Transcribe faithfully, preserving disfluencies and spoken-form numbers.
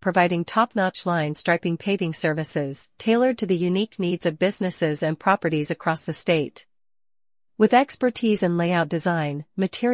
providing top-notch line striping paving services tailored to the unique needs of businesses and properties across the state. With expertise in layout design, material